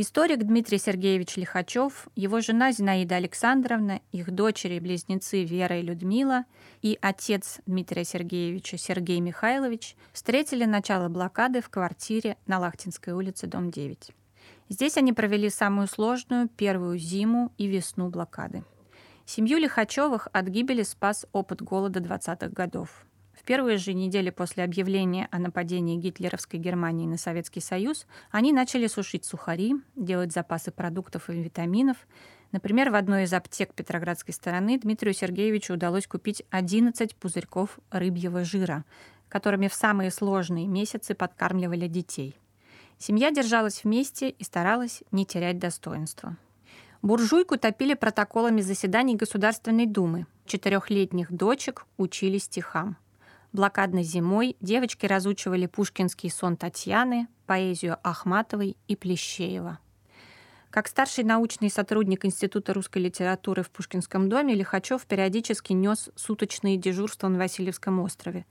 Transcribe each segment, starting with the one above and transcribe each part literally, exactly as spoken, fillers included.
Историк Дмитрий Сергеевич Лихачёв, его жена Зинаида Александровна, их дочери-близнецы Вера и Людмила и отец Дмитрия Сергеевича Сергей Михайлович встретили начало блокады в квартире на Лахтинской улице, дом девять. Здесь они провели самую сложную первую зиму и весну блокады. Семью Лихачёвых от гибели спас опыт голода двадцатых годов. В первые же недели после объявления о нападении гитлеровской Германии на Советский Союз они начали сушить сухари, делать запасы продуктов и витаминов. Например, в одной из аптек Петроградской стороны Дмитрию Сергеевичу удалось купить одиннадцать пузырьков рыбьего жира, которыми в самые сложные месяцы подкармливали детей. Семья держалась вместе и старалась не терять достоинства. Буржуйку топили протоколами заседаний Государственной Думы. Четырехлетних дочек учили стихам. Блокадной зимой девочки разучивали пушкинский сон Татьяны, поэзию Ахматовой и Плещеева. Как старший научный сотрудник Института русской литературы в Пушкинском доме, Лихачёв периодически нес суточные дежурства на Васильевском острове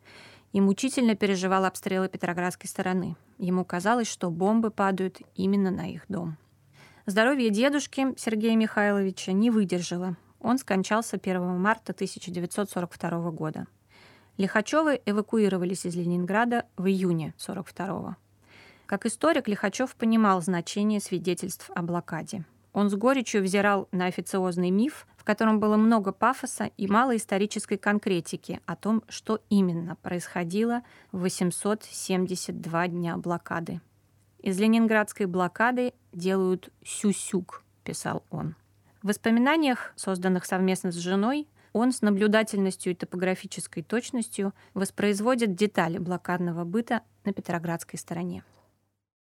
и мучительно переживал обстрелы Петроградской стороны. Ему казалось, что бомбы падают именно на их дом. Здоровье дедушки Сергея Михайловича не выдержало. Он скончался первого марта тысяча девятьсот сорок второго года. Лихачёвы эвакуировались из Ленинграда в июне сорок второго. Как историк, Лихачёв понимал значение свидетельств о блокаде. Он с горечью взирал на официозный миф, в котором было много пафоса и мало исторической конкретики о том, что именно происходило в восемьсот семьдесят два дня блокады. «Из ленинградской блокады делают сюсюк», — писал он. В воспоминаниях, созданных совместно с женой, он с наблюдательностью и топографической точностью воспроизводит детали блокадного быта на Петроградской стороне.